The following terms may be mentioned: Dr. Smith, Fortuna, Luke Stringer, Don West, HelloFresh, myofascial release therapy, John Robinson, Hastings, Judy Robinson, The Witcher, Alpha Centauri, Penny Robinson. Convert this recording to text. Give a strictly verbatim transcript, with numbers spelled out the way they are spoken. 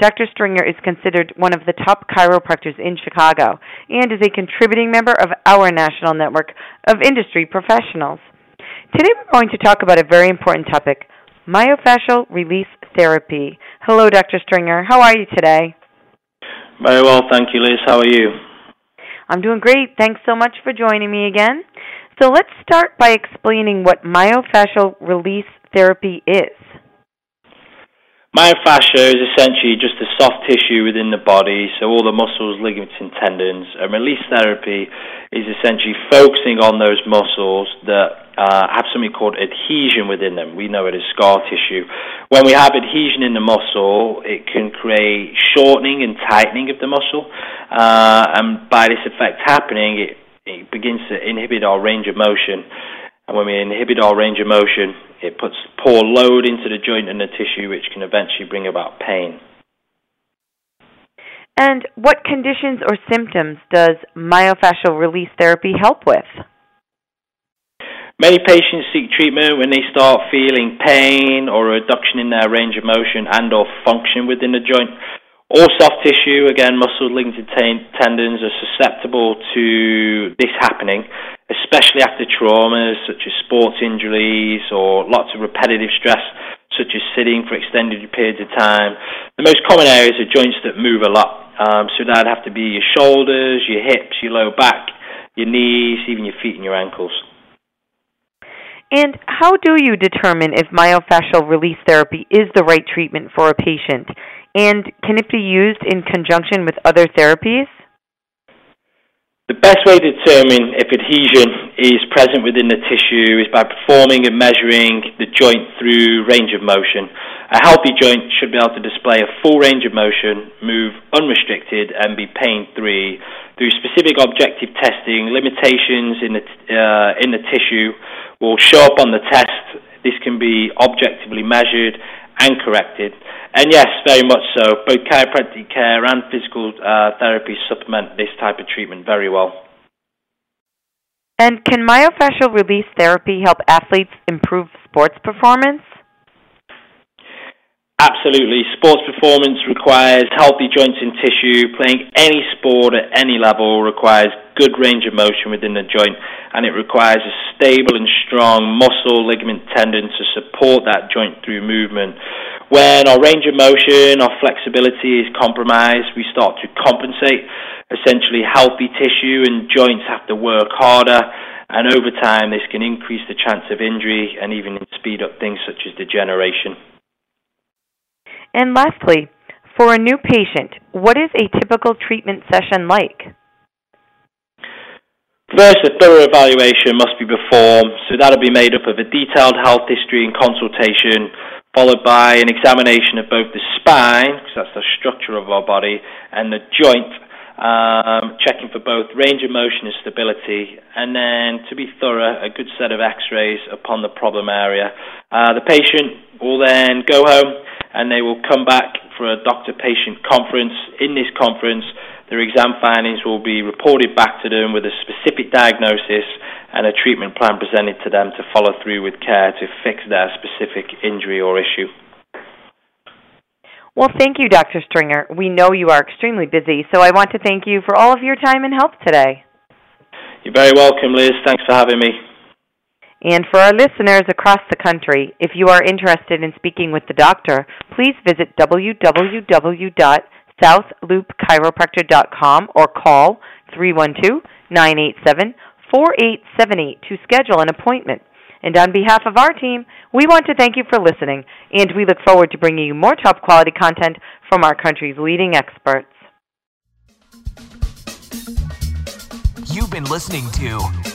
Doctor Stringer is considered one of the top chiropractors in Chicago and is a contributing member of our national network of industry professionals. Today we're going to talk about a very important topic, myofascial release therapy. Hello, Doctor Stringer. How are you today? Very well, thank you, Liz. How are you? I'm doing great. Thanks so much for joining me again. So let's start by explaining what myofascial release therapy is. Myofascia is essentially just a soft tissue within the body, so all the muscles, ligaments, and tendons. And release therapy is essentially focusing on those muscles that uh, have something called adhesion within them. We know it as scar tissue. When we have adhesion in the muscle, it can create shortening and tightening of the muscle. Uh, and by this effect happening, it, it begins to inhibit our range of motion. And when we inhibit our range of motion, it puts poor load into the joint and the tissue, which can eventually bring about pain. And what conditions or symptoms does myofascial release therapy help with? Many patients seek treatment when they start feeling pain or a reduction in their range of motion and or function within the joint. All soft tissue, again, muscle, ligaments, and tendons are susceptible to this happening, especially after traumas such as sports injuries or lots of repetitive stress, such as sitting for extended periods of time. The most common areas are joints that move a lot, um, so that would have to be your shoulders, your hips, your low back, your knees, even your feet and your ankles. And how do you determine if myofascial release therapy is the right treatment for a patient? And can it be used in conjunction with other therapies? The best way to determine if adhesion is present within the tissue is by performing and measuring the joint through range of motion. A healthy joint should be able to display a full range of motion, move unrestricted, and be pain-free through specific objective testing. Limitations in the uh, in the tissue will show up on the test. This can be objectively measured and corrected. And yes, very much so. Both chiropractic care and physical uh, therapy supplement this type of treatment very well. And can myofascial release therapy help athletes improve sports performance? Absolutely. Sports performance requires healthy joints and tissue. Playing any sport at any level requires good range of motion within the joint, and it requires a stable and strong muscle, ligament, tendon to support that joint through movement. When our range of motion, our flexibility is compromised, we start to compensate. Essentially, healthy tissue and joints have to work harder, and over time this can increase the chance of injury and even speed up things such as degeneration. And lastly, for a new patient, what is a typical treatment session like? First, a thorough evaluation must be performed, so that'll be made up of a detailed health history and consultation, followed by an examination of both the spine, because that's the structure of our body, and the joint, um, checking for both range of motion and stability, and then, to be thorough, a good set of x-rays upon the problem area. Uh, the patient will then go home, and they will come back for a doctor-patient conference. In this conference, their exam findings will be reported back to them with a specific diagnosis and a treatment plan presented to them to follow through with care to fix their specific injury or issue. Well, thank you, Doctor Stringer. We know you are extremely busy, so I want to thank you for all of your time and help today. You're very welcome, Liz. Thanks for having me. And for our listeners across the country, if you are interested in speaking with the doctor, please visit w w w dot south loop chiropractor dot com or call three one two, nine eight seven, four eight seven eight to schedule an appointment. And on behalf of our team, we want to thank you for listening, and we look forward to bringing you more top-quality content from our country's leading experts. You've been listening to